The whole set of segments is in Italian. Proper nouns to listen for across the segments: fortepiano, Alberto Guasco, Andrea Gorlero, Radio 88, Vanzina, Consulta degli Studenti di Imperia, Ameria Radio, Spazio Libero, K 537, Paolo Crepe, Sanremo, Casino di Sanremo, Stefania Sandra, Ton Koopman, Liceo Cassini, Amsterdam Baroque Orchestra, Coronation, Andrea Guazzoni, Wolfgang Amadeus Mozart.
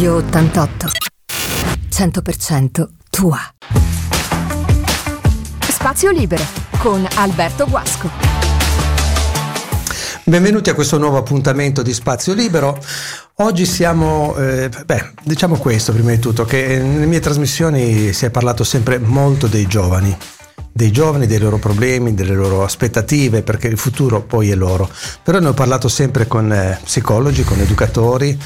Radio 88 100% tua. Spazio Libero con Alberto Guasco. Benvenuti a questo nuovo appuntamento di Spazio Libero. Oggi siamo, diciamo questo prima di tutto, che nelle mie trasmissioni si è parlato sempre molto dei giovani, dei loro problemi, delle loro aspettative, perché il futuro poi è loro. Però ne ho parlato sempre con psicologi, con educatori,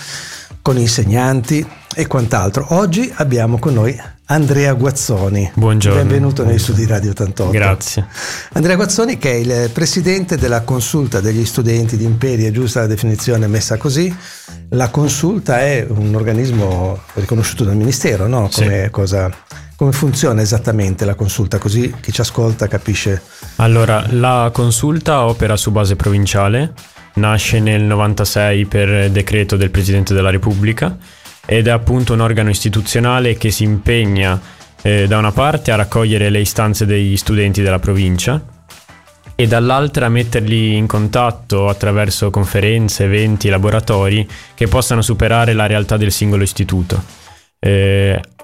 con insegnanti e quant'altro. Oggi abbiamo con noi Andrea Guazzoni. Buongiorno. Benvenuto negli studi Radio 88. Grazie. Andrea Guazzoni, che è il presidente della Consulta degli Studenti di Imperia, giusta la definizione messa così. La Consulta è un organismo riconosciuto dal Ministero, no? Come sì. Come funziona esattamente la Consulta, così chi ci ascolta capisce? Allora, la Consulta opera su base provinciale, nasce nel 96 per decreto del Presidente della Repubblica. Ed è appunto un organo istituzionale che si impegna da una parte a raccogliere le istanze degli studenti della provincia e dall'altra a metterli in contatto attraverso conferenze, eventi, laboratori che possano superare la realtà del singolo istituto.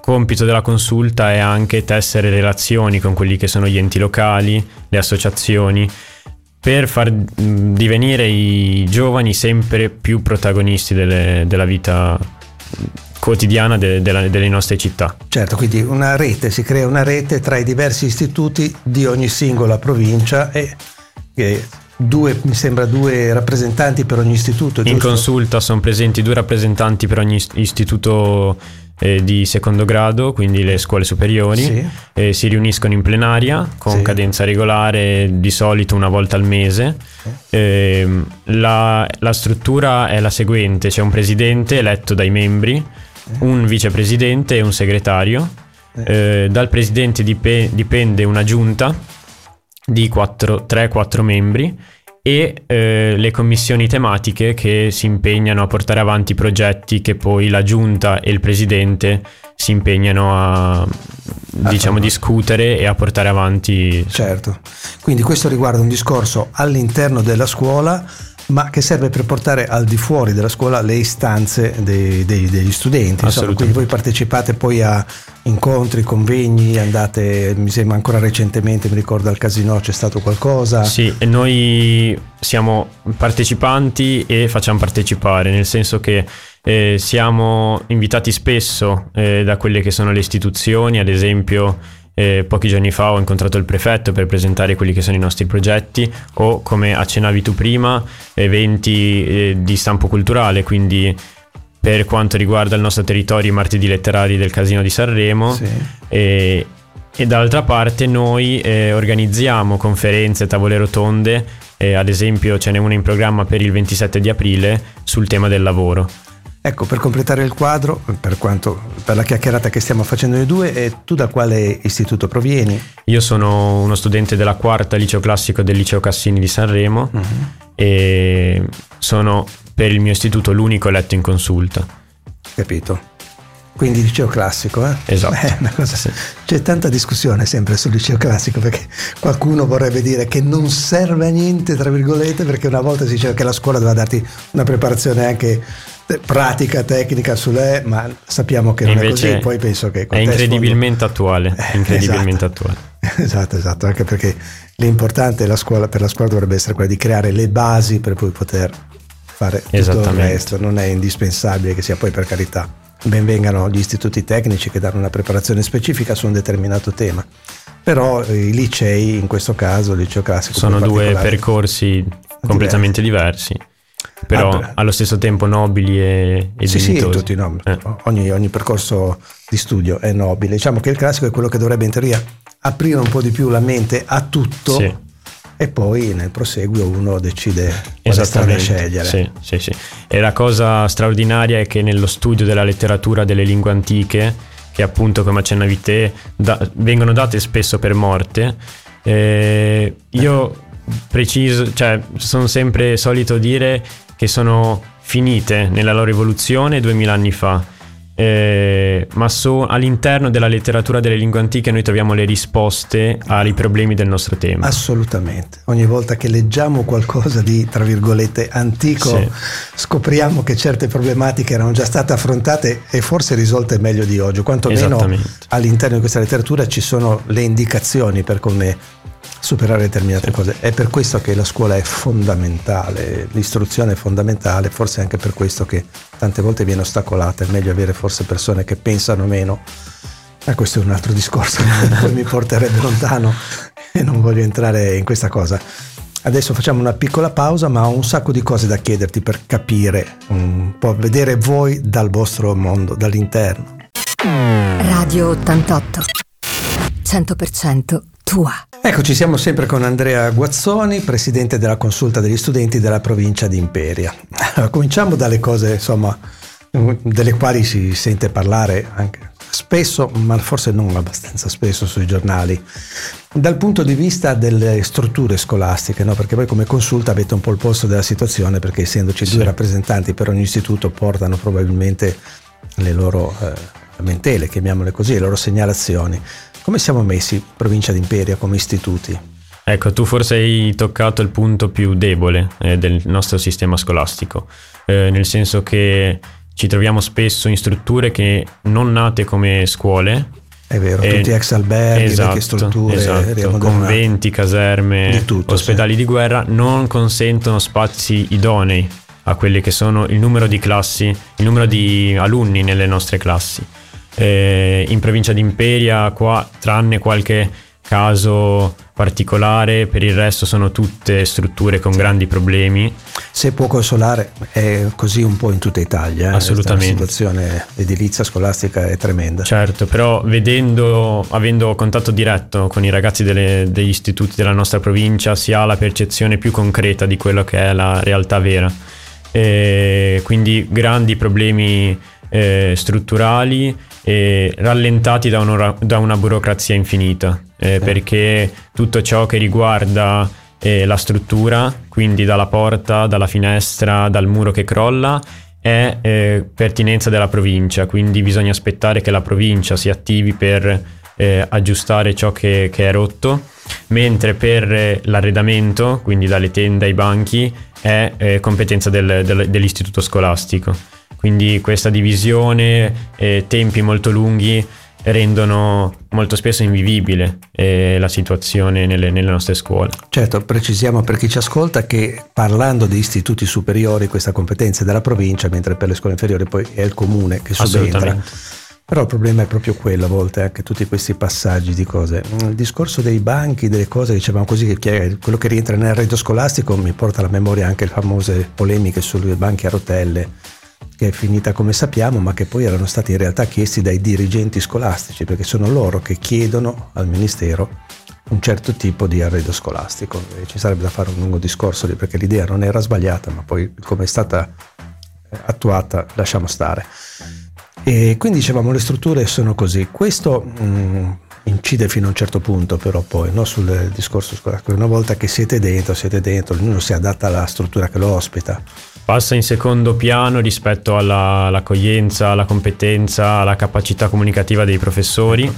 Compito della Consulta è anche tessere relazioni con quelli che sono gli enti locali, le associazioni, per far divenire i giovani sempre più protagonisti della vita quotidiana delle nostre città. Certo, quindi una rete, si crea una rete tra i diversi istituti di ogni singola provincia e due rappresentanti per ogni istituto, giusto? In Consulta sono presenti 2 rappresentanti per ogni istituto di secondo grado, quindi le scuole superiori, sì. Si riuniscono in plenaria con sì. cadenza regolare, di solito una volta al mese. Sì. La struttura è la seguente: c'è un presidente eletto dai membri, sì. un vicepresidente e un segretario. Sì. Dal presidente dipende una giunta di 3-4 membri e le commissioni tematiche che si impegnano a portare avanti progetti che poi la giunta e il presidente si impegnano a discutere e a portare avanti. Certo, quindi questo riguarda un discorso all'interno della scuola, ma che serve per portare al di fuori della scuola le istanze degli studenti. Insomma, quindi voi partecipate poi a incontri, convegni, andate, mi sembra ancora recentemente, mi ricordo al Casino c'è stato qualcosa. Sì, noi siamo partecipanti e facciamo partecipare, nel senso che siamo invitati spesso da quelle che sono le istituzioni. Ad esempio, pochi giorni fa ho incontrato il prefetto per presentare quelli che sono i nostri progetti, o, come accennavi tu prima, eventi di stampo culturale, quindi per quanto riguarda il nostro territorio i martedì letterari del Casino di Sanremo. Sì. E dall'altra parte noi organizziamo conferenze, tavole rotonde, ad esempio ce n'è una in programma per il 27 di aprile sul tema del lavoro. Ecco, per completare il quadro, per la chiacchierata che stiamo facendo noi due, tu da quale istituto provieni? Io sono uno studente della 4ª liceo classico del Liceo Cassini di Sanremo. Uh-huh. E sono, per il mio istituto, l'unico eletto in Consulta. Capito. Quindi liceo classico, eh? Esatto. Una cosa, sì. C'è tanta discussione sempre sul liceo classico, perché qualcuno vorrebbe dire che non serve a niente, tra virgolette, perché una volta si diceva che la scuola doveva darti una preparazione anche pratica, tecnica, ma sappiamo che non è così. Poi penso che è incredibilmente attuale. Incredibilmente esatto. attuale. Esatto, anche perché l'importante per la scuola dovrebbe essere quella di creare le basi per poi poter fare tutto il resto. Non è indispensabile che sia, poi, per carità, benvengano gli istituti tecnici che danno una preparazione specifica su un determinato tema, però i licei, in questo caso il liceo classico, sono 2 percorsi completamente diversi. Però allo stesso tempo nobili e dignitosi. Sì, tutti nobili. Ogni percorso di studio è nobile. Diciamo che il classico è quello che dovrebbe, in teoria, aprire un po' di più la mente a tutto. Sì. E poi nel proseguo uno decide quale strada scegliere. Sì. E la cosa straordinaria è che nello studio della letteratura delle lingue antiche, che appunto, come accennavi te, vengono date spesso per morte, io preciso, cioè sono sempre solito dire che sono finite nella loro evoluzione 2000 anni fa. ma all'interno della letteratura delle lingue antiche noi troviamo le risposte ai problemi del nostro tempo. Assolutamente, ogni volta che leggiamo qualcosa di, tra virgolette, antico, sì, scopriamo che certe problematiche erano già state affrontate e forse risolte meglio di oggi, quantomeno all'interno di questa letteratura ci sono le indicazioni per come superare determinate, sì, cose. È per questo che la scuola è fondamentale, l'istruzione è fondamentale, forse anche per questo che tante volte viene ostacolata. È meglio avere forse persone che pensano meno, ma questo è un altro discorso che mi porterebbe lontano e non voglio entrare in questa cosa. Adesso facciamo una piccola pausa, ma ho un sacco di cose da chiederti per capire un po', vedere voi dal vostro mondo, dall'interno. Radio 88 100% tua. Eccoci, siamo sempre con Andrea Guazzoni, presidente della Consulta degli Studenti della provincia di Imperia. Allora, cominciamo dalle cose, insomma, delle quali si sente parlare anche spesso, ma forse non abbastanza spesso sui giornali, dal punto di vista delle strutture scolastiche, no? Perché voi come Consulta avete un po' il polso della situazione, perché essendoci, sì, due rappresentanti per ogni istituto, portano probabilmente le loro lamentele, chiamiamole così, le loro segnalazioni. Come siamo messi, provincia di Imperia, come istituti? Ecco, tu forse hai toccato il punto più debole del nostro sistema scolastico, nel senso che ci troviamo spesso in strutture che non nate come scuole. È vero, tutti ex alberghi, esatto, strutture, esatto, conventi, caserme, di tutto, ospedali, sì, di guerra, non consentono spazi idonei a quelli che sono il numero di classi, il numero di alunni nelle nostre classi. In provincia di Imperia, qua, tranne qualche caso particolare, per il resto sono tutte strutture con grandi problemi. Se può consolare, è così un po' in tutta Italia. Assolutamente. La situazione edilizia scolastica è tremenda. Certo, però avendo contatto diretto con i ragazzi degli istituti della nostra provincia, si ha la percezione più concreta di quello che è la realtà vera. Quindi grandi problemi strutturali, rallentati da una burocrazia infinita, perché tutto ciò che riguarda la struttura, quindi dalla porta, dalla finestra, dal muro che crolla, è pertinenza della provincia, quindi bisogna aspettare che la provincia si attivi per aggiustare ciò che è rotto, mentre per l'arredamento, quindi dalle tende ai banchi, è competenza dell'istituto scolastico. Quindi questa divisione e tempi molto lunghi rendono molto spesso invivibile la situazione nelle nostre scuole. Certo, precisiamo per chi ci ascolta che parlando di istituti superiori questa competenza è della provincia, mentre per le scuole inferiori poi è il comune che subentra. Però il problema è proprio quello, a volte anche tutti questi passaggi di cose. Il discorso dei banchi, delle cose, diciamo così, che quello che rientra nell'arredo scolastico, mi porta alla memoria anche le famose polemiche sui banchi a rotelle, che è finita come sappiamo, ma che poi erano stati in realtà chiesti dai dirigenti scolastici, perché sono loro che chiedono al ministero un certo tipo di arredo scolastico. E ci sarebbe da fare un lungo discorso lì, perché l'idea non era sbagliata, ma poi come è stata attuata lasciamo stare. E quindi dicevamo, le strutture sono così. Questo incide fino a un certo punto, però poi, no, sul discorso scolastico. Una volta che siete dentro, ognuno si adatta alla struttura che lo ospita. Passa in secondo piano rispetto all'accoglienza, alla competenza, alla capacità comunicativa dei professori.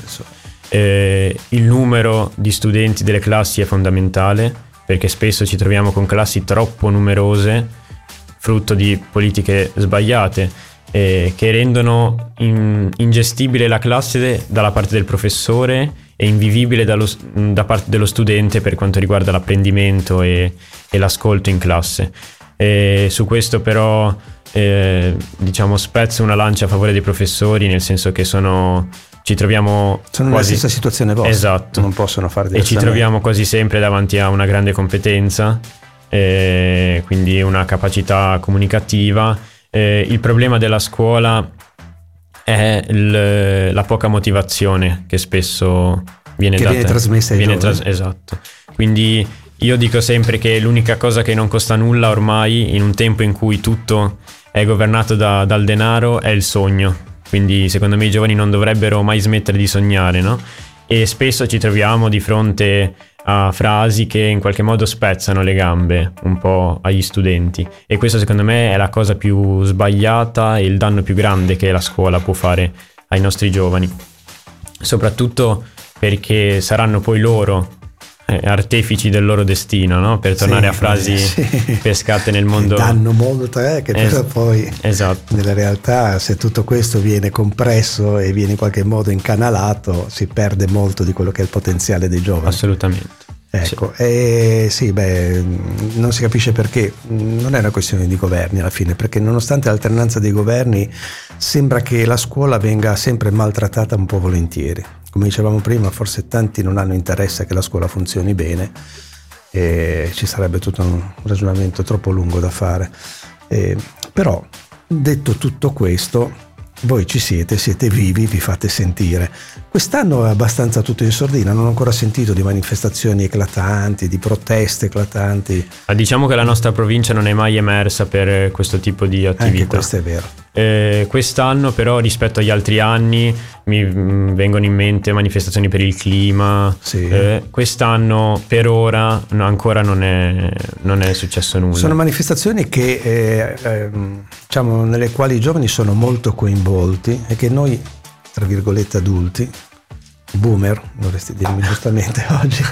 Il numero di studenti delle classi è fondamentale, perché spesso ci troviamo con classi troppo numerose, frutto di politiche sbagliate, che rendono ingestibile la classe dalla parte del professore e invivibile da parte dello studente per quanto riguarda l'apprendimento e l'ascolto in classe. E su questo però diciamo spezzo una lancia a favore dei professori, nel senso che ci troviamo nella stessa situazione vostra. Esatto. Non possono fare diversamente. E ci troviamo quasi sempre davanti a una grande competenza, quindi una capacità comunicativa. Il problema della scuola è la poca motivazione che spesso viene trasmessa ai giovani. Esatto. Quindi io dico sempre che l'unica cosa che non costa nulla ormai, in un tempo in cui tutto è governato dal denaro, è il sogno. Quindi secondo me i giovani non dovrebbero mai smettere di sognare, no? E spesso ci troviamo di fronte frasi che in qualche modo spezzano le gambe un po' agli studenti, e questo secondo me è la cosa più sbagliata e il danno più grande che la scuola può fare ai nostri giovani, soprattutto perché saranno poi loro artefici del loro destino, no? Per tornare a frasi pescate nel mondo, danno molto che però poi esatto. Nella realtà, se tutto questo viene compresso e viene in qualche modo incanalato, si perde molto di quello che è il potenziale dei giovani. Assolutamente. Ecco, sì. Non si capisce perché, non è una questione di governi alla fine, perché nonostante l'alternanza dei governi sembra che la scuola venga sempre maltrattata un po' volentieri. Come dicevamo prima, forse tanti non hanno interesse che la scuola funzioni bene, e ci sarebbe tutto un ragionamento troppo lungo da fare, però detto tutto questo, voi ci siete vivi, vi fate sentire. Quest'anno è abbastanza tutto in sordina, non ho ancora sentito di manifestazioni eclatanti, di proteste eclatanti. Diciamo che la nostra provincia non è mai emersa per questo tipo di attività. Anche questo è vero. Quest'anno però, rispetto agli altri anni, mi vengono in mente manifestazioni per il clima, sì. Quest'anno per ora ancora non è successo nulla. Sono manifestazioni che diciamo, nelle quali i giovani sono molto coinvolti e che noi, tra virgolette, adulti, boomer dovresti dirmi giustamente oggi,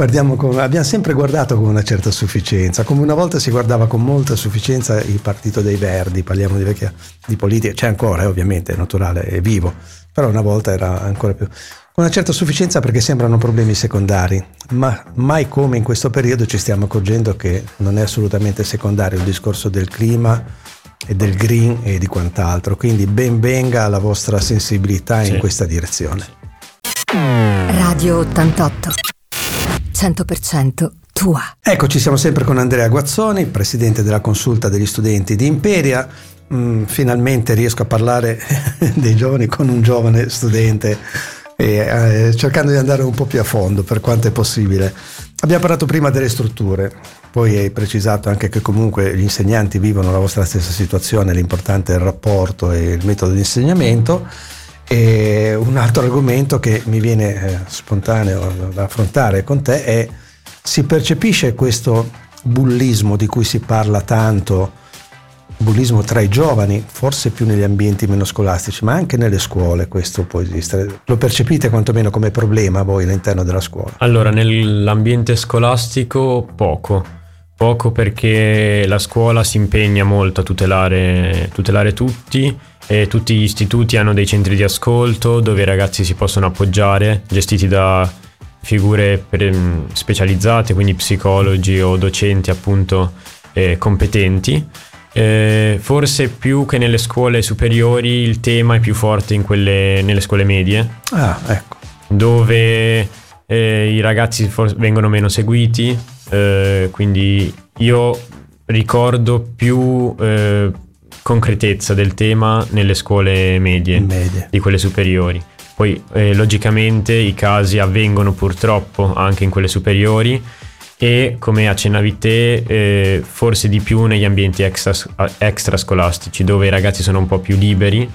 abbiamo sempre guardato con una certa sufficienza, come una volta si guardava con molta sufficienza il partito dei Verdi, parliamo di vecchia, di politica, c'è ancora ovviamente, è naturale, è vivo, però una volta era ancora più, con una certa sufficienza, perché sembrano problemi secondari, ma mai come in questo periodo ci stiamo accorgendo che non è assolutamente secondario il discorso del clima e del green e di quant'altro, quindi ben venga la vostra sensibilità in questa direzione. Radio 88 100% tua. Eccoci, siamo sempre con Andrea Guazzoni, presidente della Consulta degli Studenti di Imperia. Finalmente riesco a parlare dei giovani con un giovane studente, cercando di andare un po' più a fondo per quanto è possibile. Abbiamo parlato prima delle strutture, poi hai precisato anche che comunque gli insegnanti vivono la vostra stessa situazione, l'importante è il rapporto e il metodo di insegnamento. E un altro argomento che mi viene spontaneo da affrontare con te è: si percepisce questo bullismo di cui si parla tanto, bullismo tra i giovani, forse più negli ambienti meno scolastici, ma anche nelle scuole questo può esistere? Lo percepite quantomeno come problema voi all'interno della scuola? Allora, nell'ambiente scolastico poco, perché la scuola si impegna molto a tutelare tutti. E tutti gli istituti hanno dei centri di ascolto dove i ragazzi si possono appoggiare, gestiti da figure specializzate, quindi psicologi o docenti appunto competenti. Forse più che nelle scuole superiori il tema è più forte nelle scuole medie, ecco, dove i ragazzi vengono meno seguiti, quindi io ricordo più concretezza del tema nelle scuole medie. Di quelle superiori. Poi logicamente i casi avvengono purtroppo anche in quelle superiori e, come accennavi te, forse di più negli ambienti extrascolastici, dove i ragazzi sono un po' più liberi,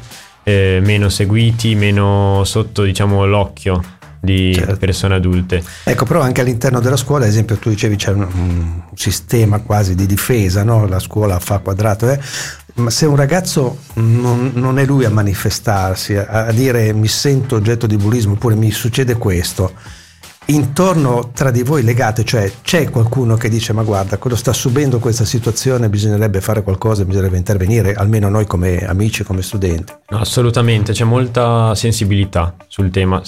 meno seguiti, meno sotto, diciamo, l'occhio di persone adulte. Ecco, però anche all'interno della scuola, ad esempio, tu dicevi c'è un sistema quasi di difesa, no? La scuola fa quadrato, ma se un ragazzo non è lui a manifestarsi, a dire mi sento oggetto di bullismo, oppure mi succede questo, intorno tra di voi legate, cioè c'è qualcuno che dice ma guarda, quello sta subendo questa situazione, bisognerebbe fare qualcosa, bisognerebbe intervenire, almeno noi come amici, come studenti? No, assolutamente, c'è molta sensibilità sul tema,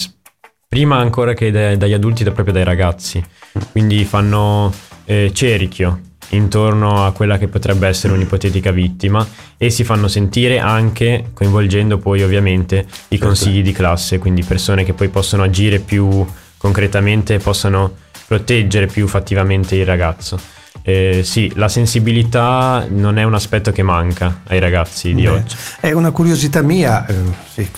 prima ancora che dagli adulti, proprio dai ragazzi, quindi fanno cerchio intorno a quella che potrebbe essere un'ipotetica vittima e si fanno sentire, anche coinvolgendo poi ovviamente i consigli di classe, quindi persone che poi possono agire più concretamente e possono proteggere più fattivamente il ragazzo. Sì, la sensibilità non è un aspetto che manca ai ragazzi di oggi. È una curiosità mia,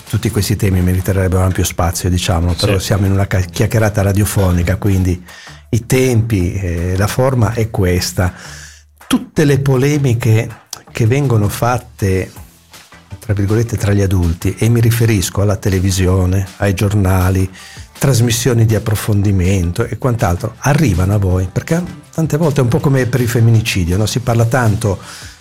tutti questi temi meriterebbero ampio spazio, diciamo, però siamo in una chiacchierata radiofonica, quindi i tempi, la forma è questa. Tutte le polemiche che vengono fatte, tra virgolette, tra gli adulti, e mi riferisco alla televisione, ai giornali, trasmissioni di approfondimento e quant'altro arrivano a voi, perché tante volte è un po' come per il femminicidio, no? Si parla tanto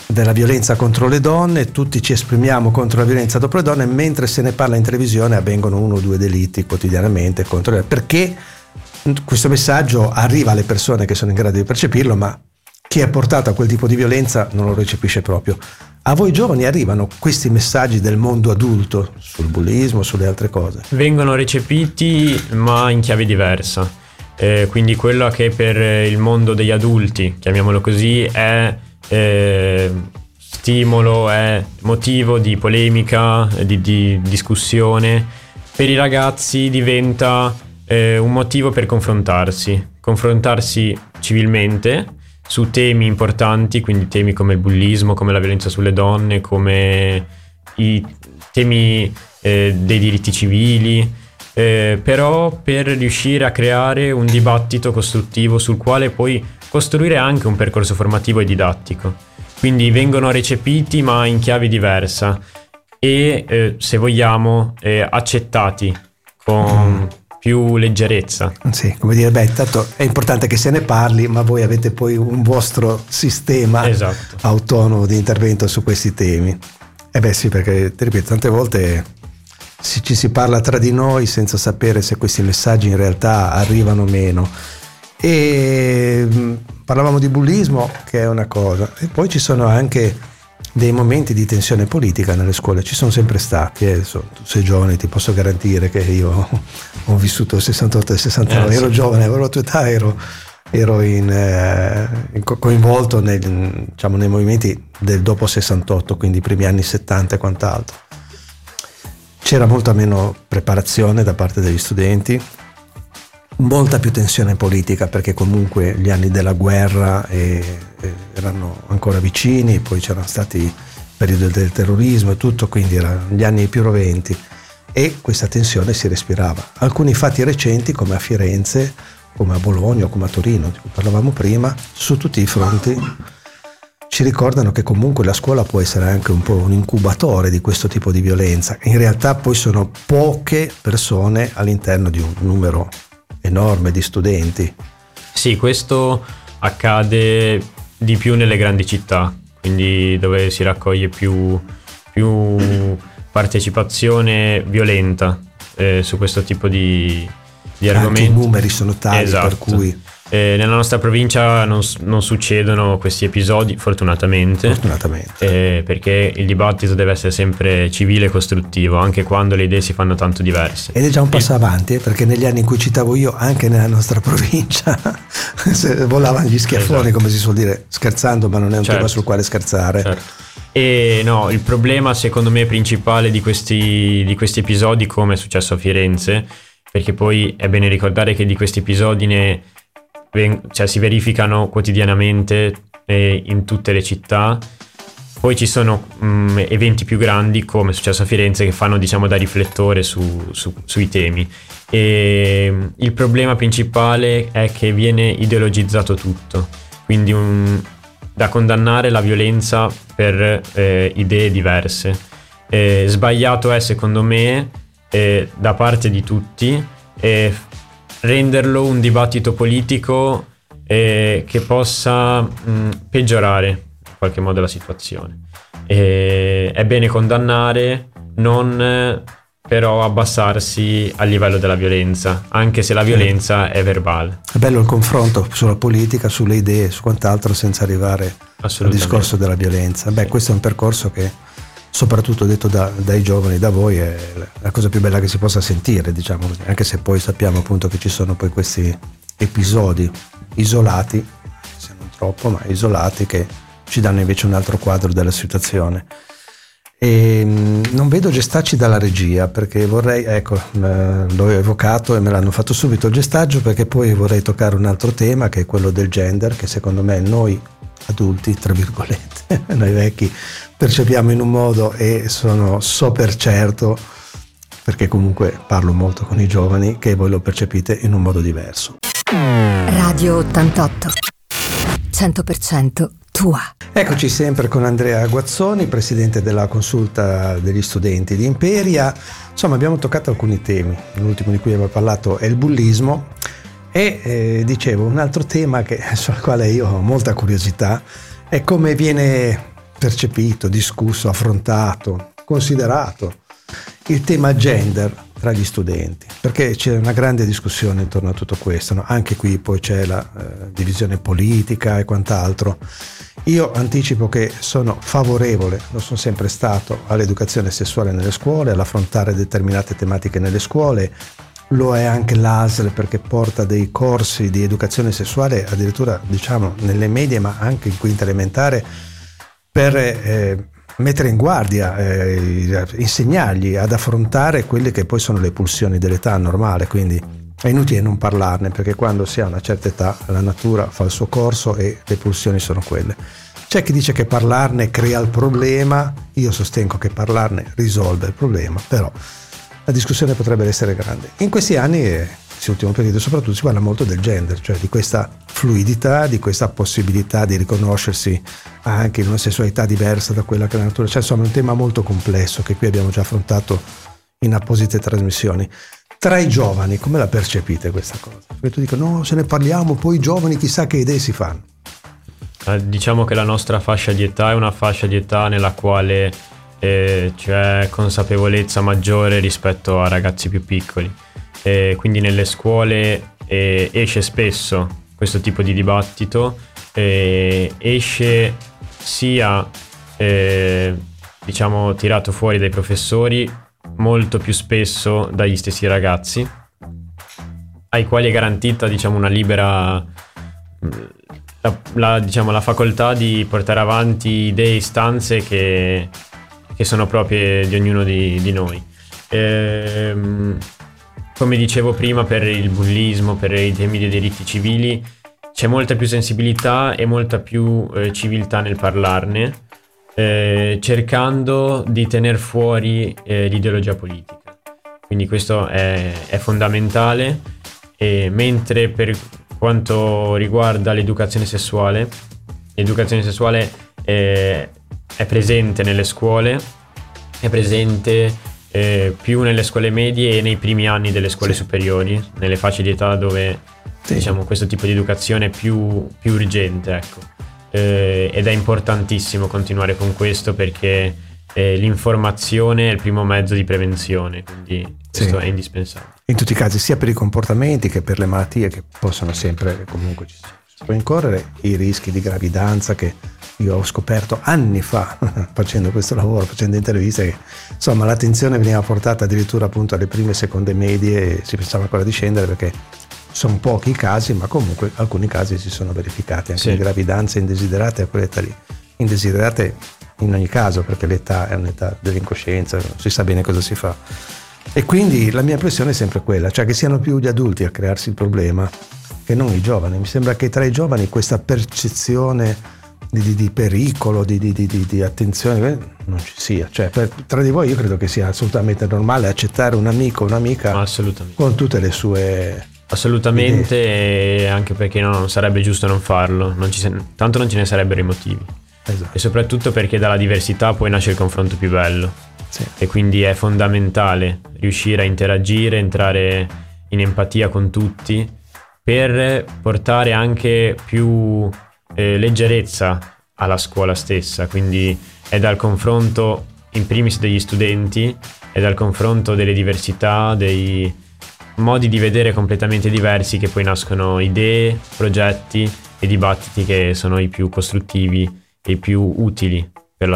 della violenza contro le donne, tutti ci esprimiamo contro la violenza contro le donne, mentre se ne parla in televisione avvengono 1 o 2 delitti quotidianamente contro le donne, perché questo messaggio arriva alle persone che sono in grado di percepirlo, ma chi è portato a quel tipo di violenza non lo recepisce proprio. A voi giovani arrivano questi messaggi del mondo adulto sul bullismo, sulle altre cose? Vengono recepiti ma in chiave diversa, quindi quella che per il mondo degli adulti, chiamiamolo così, è stimolo, è motivo di polemica, di discussione, per i ragazzi diventa un motivo per confrontarsi civilmente su temi importanti, quindi temi come il bullismo, come la violenza sulle donne, come i temi dei diritti civili, però per riuscire a creare un dibattito costruttivo sul quale poi costruire anche un percorso formativo e didattico. Quindi vengono recepiti ma in chiave diversa e se vogliamo accettati con più leggerezza. Sì, come dire, beh, tanto è importante che se ne parli, ma voi avete poi un vostro sistema, esatto, autonomo di intervento su questi temi. E beh sì, perché ti ripeto, tante volte ci si parla tra di noi senza sapere se questi messaggi in realtà arrivano o meno. E parlavamo di bullismo, che è una cosa, e poi ci sono anche dei momenti di tensione politica nelle scuole, ci sono sempre stati, tu sei giovane, ti posso garantire che io ho vissuto il 68 e il 69, ero giovane, avevo la tua età, ero coinvolto nei movimenti del dopo 68, quindi i primi anni 70 e quant'altro. C'era molta meno preparazione da parte degli studenti, molta più tensione politica, perché comunque gli anni della guerra erano ancora vicini, poi c'erano stati il periodo del terrorismo e tutto, quindi erano gli anni più roventi e questa tensione si respirava. Alcuni fatti recenti, come a Firenze, come a Bologna o come a Torino, di cui parlavamo prima, su tutti i fronti ci ricordano che comunque la scuola può essere anche un po' un incubatore di questo tipo di violenza. In realtà poi sono poche persone all'interno di un numero enorme di studenti. Sì, questo accade di più nelle grandi città, quindi dove si raccoglie più partecipazione violenta su questo tipo di argomenti. Anche i numeri sono tali, esatto, per cui nella nostra provincia non succedono questi episodi, fortunatamente. Perché il dibattito deve essere sempre civile e costruttivo, anche quando le idee si fanno tanto diverse. Ed è già un passo avanti, perché negli anni in cui citavo io, anche nella nostra provincia volavano gli schiaffoni, esatto, come si suol dire, scherzando, ma non è un tema sul quale scherzare. Certo. E no, il problema secondo me principale di questi episodi, come è successo a Firenze, perché poi è bene ricordare che di questi episodi si verificano quotidianamente in tutte le città. Poi ci sono eventi più grandi, come è successo a Firenze, che fanno, diciamo, da riflettore sui temi. E il problema principale è che viene ideologizzato tutto, quindi da condannare la violenza per idee diverse. Sbagliato è, secondo me, da parte di tutti renderlo un dibattito politico che possa peggiorare in qualche modo la situazione. È bene condannare, non però abbassarsi al livello della violenza, anche se la violenza è verbale. È bello il confronto sulla politica, sulle idee, su quant'altro, senza arrivare al discorso della violenza. Beh, questo è un percorso che, soprattutto detto dai giovani, da voi, è la cosa più bella che si possa sentire, diciamo, anche se poi sappiamo appunto che ci sono poi questi episodi isolati, se non troppo, ma isolati, che ci danno invece un altro quadro della situazione. E non vedo gestacci dalla regia, perché vorrei, l'ho evocato e me l'hanno fatto subito il gestaggio, perché poi vorrei toccare un altro tema, che è quello del gender, che secondo me noi adulti, tra virgolette, noi vecchi percepiamo in un modo, e so per certo, perché comunque parlo molto con i giovani, che voi lo percepite in un modo diverso. Radio 88 100% tua. Eccoci sempre con Andrea Guazzoni, presidente della Consulta degli Studenti di Imperia. Insomma, abbiamo toccato alcuni temi, l'ultimo di cui abbiamo parlato è il bullismo e dicevo, un altro tema sul quale io ho molta curiosità è come viene percepito, discusso, affrontato, considerato il tema gender tra gli studenti, perché c'è una grande discussione intorno a tutto questo, no? Anche qui poi c'è la divisione politica e quant'altro. Io anticipo che sono favorevole, lo sono sempre stato, all'educazione sessuale nelle scuole, all'affrontare determinate tematiche nelle scuole. Lo è anche l'ASL, perché porta dei corsi di educazione sessuale addirittura, diciamo, nelle medie ma anche in quinta elementare, per mettere in guardia, insegnargli ad affrontare quelle che poi sono le pulsioni dell'età normale, quindi è inutile non parlarne, perché quando si ha una certa età la natura fa il suo corso e le pulsioni sono quelle. C'è chi dice che parlarne crea il problema, io sostengo che parlarne risolve il problema, però la discussione potrebbe essere grande. In questi anni, questo ultimo periodo soprattutto, si parla molto del gender, cioè di questa fluidità, di questa possibilità di riconoscersi anche in una sessualità diversa da quella che è la natura. Cioè, insomma, è un tema molto complesso che qui abbiamo già affrontato in apposite trasmissioni. Tra i giovani, come la percepite questa cosa? Perché tu dico, no, se ne parliamo, poi i giovani chissà che idee si fanno. Diciamo che la nostra fascia di età è una fascia di età nella quale c'è consapevolezza maggiore rispetto a ragazzi più piccoli. Quindi nelle scuole esce spesso questo tipo di dibattito, esce sia diciamo tirato fuori dai professori, molto più spesso dagli stessi ragazzi, ai quali è garantita, diciamo, una libera la facoltà di portare avanti idee e istanze che sono proprie di ognuno di noi. Come dicevo prima, per il bullismo, per i temi dei diritti civili, c'è molta più sensibilità e molta più civiltà nel parlarne, cercando di tener fuori l'ideologia politica. Quindi questo è fondamentale, e mentre per quanto riguarda l'educazione sessuale è presente nelle scuole, è presente più nelle scuole medie e nei primi anni delle scuole superiori, nelle fasce di età dove diciamo questo tipo di educazione è più urgente, ecco. Ed è importantissimo continuare con questo, perché l'informazione è il primo mezzo di prevenzione, quindi questo è indispensabile in tutti i casi, sia per i comportamenti che per le malattie che possono sempre comunque incorrere, i rischi di gravidanza che io ho scoperto anni fa facendo questo lavoro, facendo interviste, che insomma l'attenzione veniva portata addirittura appunto alle prime e seconde medie e si pensava ancora di scendere, perché sono pochi i casi, ma comunque alcuni casi si sono verificati, anche le gravidanze indesiderate a quell'età lì. Indesiderate in ogni caso, perché l'età è un'età dell'incoscienza, non si sa bene cosa si fa. E quindi la mia impressione è sempre quella, cioè che siano più gli adulti a crearsi il problema che non i giovani. Mi sembra che tra i giovani questa percezione di pericolo, di attenzione non ci sia, cioè tra di voi io credo che sia assolutamente normale accettare un amico o un'amica con tutte le sue idee. E anche perché non sarebbe giusto non farlo, tanto non ce ne sarebbero i motivi, esatto. E soprattutto perché dalla diversità poi nasce il confronto più bello, e quindi è fondamentale riuscire a interagire, entrare in empatia con tutti per portare anche più leggerezza alla scuola stessa. Quindi è dal confronto in primis degli studenti, è dal confronto delle diversità, dei modi di vedere completamente diversi, che poi nascono idee, progetti e dibattiti che sono i più costruttivi e i più utili per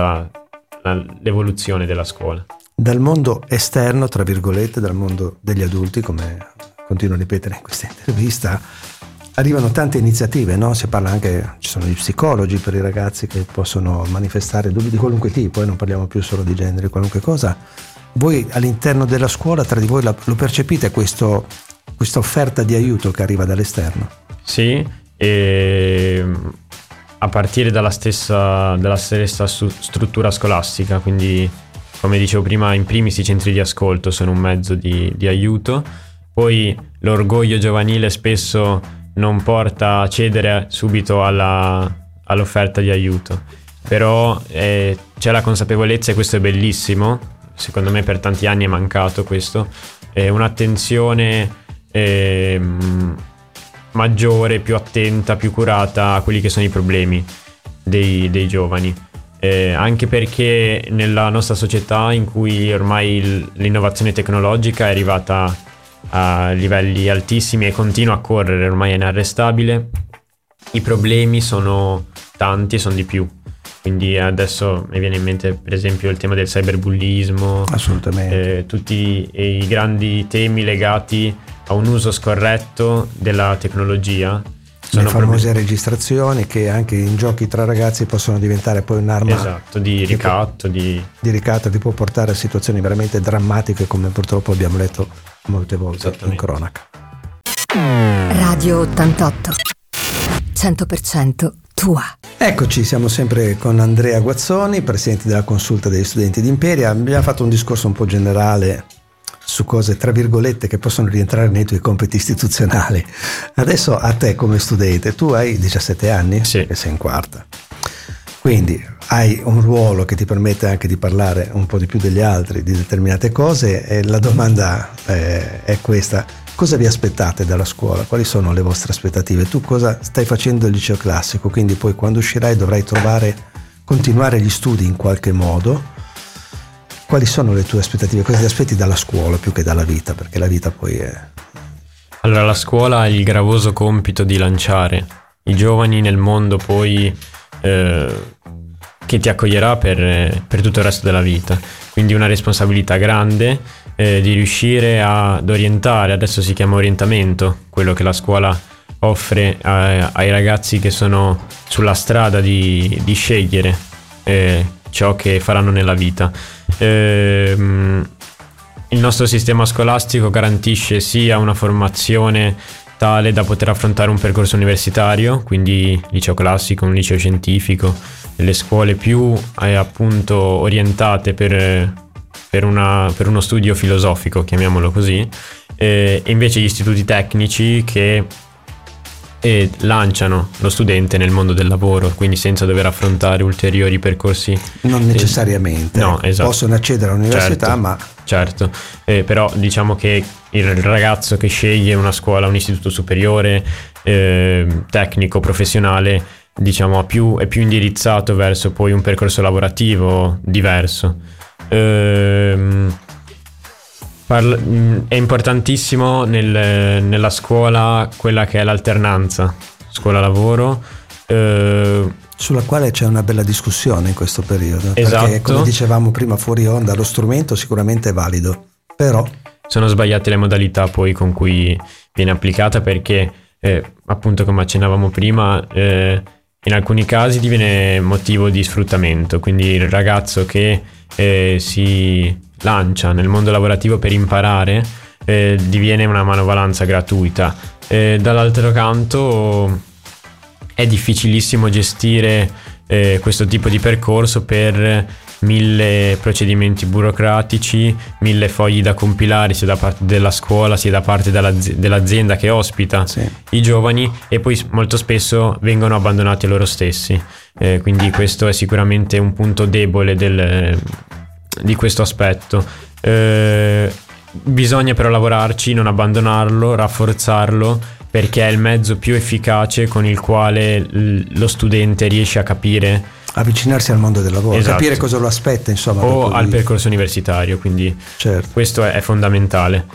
l'evoluzione della scuola. Dal mondo esterno, tra virgolette, dal mondo degli adulti, come continuo a ripetere in questa intervista, arrivano tante iniziative, no? Si parla anche, ci sono gli psicologi per i ragazzi che possono manifestare dubbi di qualunque tipo, non parliamo più solo di genere, qualunque cosa. Voi all'interno della scuola, tra di voi, lo percepite questa offerta di aiuto che arriva dall'esterno? Sì, e a partire dalla stessa struttura scolastica, quindi come dicevo prima, in primis i centri di ascolto sono un mezzo di aiuto, poi l'orgoglio giovanile spesso non porta a cedere subito alla all'offerta di aiuto, però c'è la consapevolezza, e questo è bellissimo, secondo me per tanti anni è mancato questo, un'attenzione maggiore, più attenta, più curata a quelli che sono i problemi dei giovani, anche perché nella nostra società in cui ormai l'innovazione tecnologica è arrivata a livelli altissimi e continua a correre, ormai è inarrestabile, i problemi sono tanti e sono di più. Quindi adesso mi viene in mente per esempio il tema del cyberbullismo, assolutamente, tutti i grandi temi legati a un uso scorretto della tecnologia. Sono le famose registrazioni che anche in giochi tra ragazzi possono diventare poi un'arma, esatto, di ricatto, che può portare a situazioni veramente drammatiche, come purtroppo abbiamo letto molte volte in cronaca. Radio 88 100% tua. Eccoci, siamo sempre con Andrea Guazzoni, presidente della Consulta degli Studenti di Imperia. Abbiamo fatto un discorso un po' generale su cose, tra virgolette, che possono rientrare nei tuoi compiti istituzionali. Adesso a te come studente, tu hai 17 anni? Sì. E sei in quarta. Quindi hai un ruolo che ti permette anche di parlare un po' di più degli altri, di determinate cose, e la domanda è questa. Cosa vi aspettate dalla scuola? Quali sono le vostre aspettative? Tu cosa stai facendo al liceo classico? Quindi poi quando uscirai dovrai continuare gli studi in qualche modo. Quali sono le tue aspettative? Cosa ti aspetti dalla scuola più che dalla vita? Perché la vita poi è... Allora, la scuola ha il gravoso compito di lanciare i giovani nel mondo poi che ti accoglierà per tutto il resto della vita. Quindi una responsabilità grande, di riuscire ad orientare, adesso si chiama orientamento, quello che la scuola offre ai ragazzi che sono sulla strada di scegliere ciò che faranno nella vita. Il nostro sistema scolastico garantisce sia una formazione tale da poter affrontare un percorso universitario, quindi liceo classico, un liceo scientifico, le scuole più appunto orientate per uno studio filosofico, chiamiamolo così, e invece gli istituti tecnici che lanciano lo studente nel mondo del lavoro, quindi senza dover affrontare ulteriori percorsi. Non necessariamente, no, esatto. Possono accedere all'università, certo, ma... Certo, però diciamo che il ragazzo che sceglie una scuola, un istituto superiore, tecnico, professionale, diciamo è più indirizzato verso poi un percorso lavorativo diverso. È importantissimo nella scuola quella che è l'alternanza scuola-lavoro, sulla quale c'è una bella discussione in questo periodo. Esatto. Perché come dicevamo prima fuori onda, lo strumento sicuramente è valido, però sono sbagliate le modalità poi con cui viene applicata, perché appunto come accennavamo prima, in alcuni casi diviene motivo di sfruttamento. Quindi il ragazzo che si lancia nel mondo lavorativo per imparare diviene una manovalanza gratuita. Dall'altro canto è difficilissimo gestire questo tipo di percorso per 1000 procedimenti burocratici, 1000 fogli da compilare sia da parte della scuola sia da parte dell'azienda che ospita, sì, i giovani, e poi molto spesso vengono abbandonati a loro stessi, quindi questo è sicuramente un punto debole di questo aspetto. Bisogna però lavorarci, non abbandonarlo, rafforzarlo, perché è il mezzo più efficace con il quale lo studente riesce a capire, avvicinarsi al mondo del lavoro, esatto, capire cosa lo aspetta, insomma, o al percorso universitario. Quindi certo, questo è fondamentale.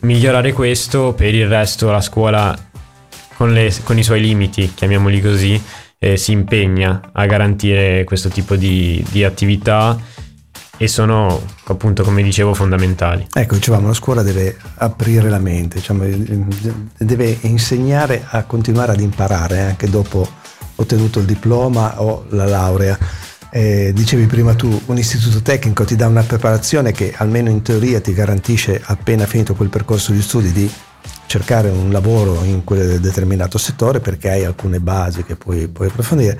Migliorare questo. Per il resto la scuola con i suoi limiti, chiamiamoli così, si impegna a garantire questo tipo di attività, e sono appunto, come dicevo, fondamentali. Ecco, dicevamo, la scuola deve aprire la mente, diciamo, deve insegnare a continuare ad imparare anche dopo ottenuto il diploma o la laurea. Dicevi prima tu, un istituto tecnico ti dà una preparazione che almeno in teoria ti garantisce, appena finito quel percorso di studi, di cercare un lavoro in quel determinato settore, perché hai alcune basi che puoi approfondire.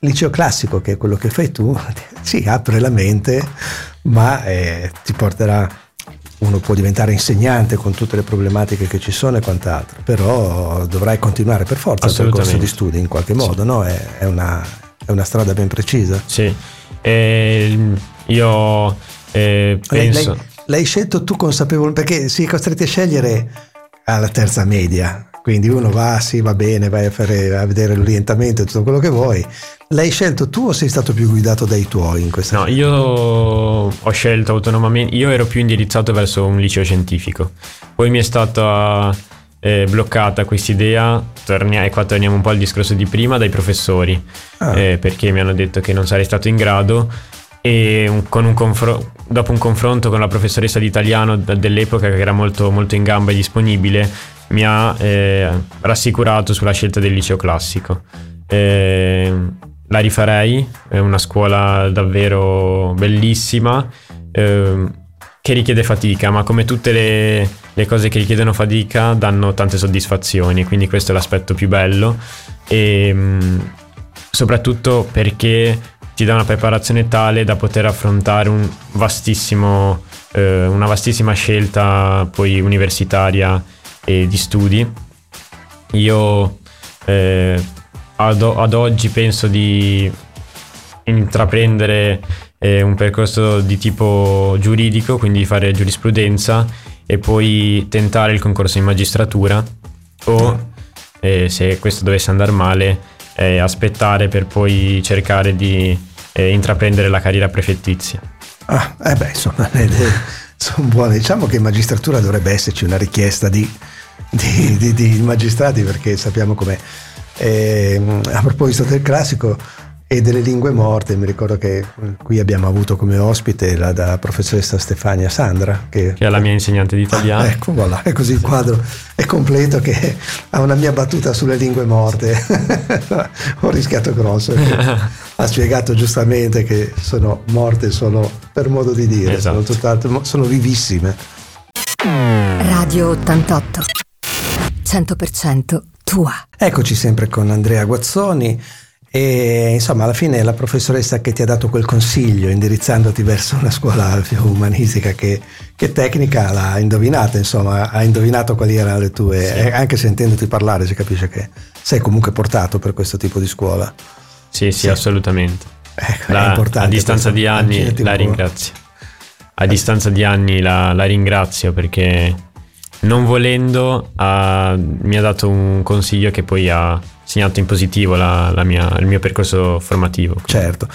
Il liceo classico, che è quello che fai tu, sì, apre la mente, ma ti porterà uno può diventare insegnante con tutte le problematiche che ci sono e quant'altro, però dovrai continuare per forza il percorso di studi in qualche modo, sì. No? È una strada ben precisa. Sì, io penso... L'hai scelto tu consapevolmente, perché si è costretti a scegliere alla terza media, quindi uno va, sì, va bene, vai a vedere l'orientamento e tutto quello che vuoi. L'hai scelto tu o sei stato più guidato dai tuoi in questa? No, io ho scelto autonomamente, io ero più indirizzato verso un liceo scientifico, poi mi è stata bloccata questa idea, e qua torniamo un po' al discorso di prima, dai professori, perché mi hanno detto che non sarei stato in grado, e dopo un confronto con la professoressa di italiano dell'epoca, che era molto, molto in gamba e disponibile, mi ha rassicurato sulla scelta del liceo classico. La rifarei, è una scuola davvero bellissima, che richiede fatica, ma come tutte le cose che richiedono fatica danno tante soddisfazioni, quindi questo è l'aspetto più bello, e soprattutto perché ti dà una preparazione tale da poter affrontare una vastissima scelta poi universitaria e di studi. Io ad oggi penso di intraprendere un percorso di tipo giuridico, quindi fare giurisprudenza e poi tentare il concorso in magistratura, o se questo dovesse andare male aspettare per poi cercare di intraprendere la carriera prefettizia. Insomma, sono buone. Diciamo che in magistratura dovrebbe esserci una richiesta di magistrati, perché sappiamo com'è. A proposito del classico e delle lingue morte, mi ricordo che qui abbiamo avuto come ospite la professoressa Stefania Sandra, che è la mia insegnante di italiano. Ecco, voilà, è così il quadro è completo, che ha una mia battuta sulle lingue morte. Ho rischiato grosso. Ha spiegato giustamente che sono morte solo per modo di dire, esatto. Sono tutt'altro, sono vivissime. Radio 88 100% tua. Eccoci sempre con Andrea Guazzoni, e insomma alla fine la professoressa che ti ha dato quel consiglio indirizzandoti verso una scuola più umanistica che tecnica l'ha indovinata, insomma ha indovinato quali erano le tue, sì. Anche sentendoti parlare si capisce che sei comunque portato per questo tipo di scuola. Sì. Assolutamente, ecco, è importante. A distanza di anni la ringrazio, la ringrazio, perché non volendo mi ha dato un consiglio che poi ha segnato in positivo il mio percorso formativo. Quindi. Certo.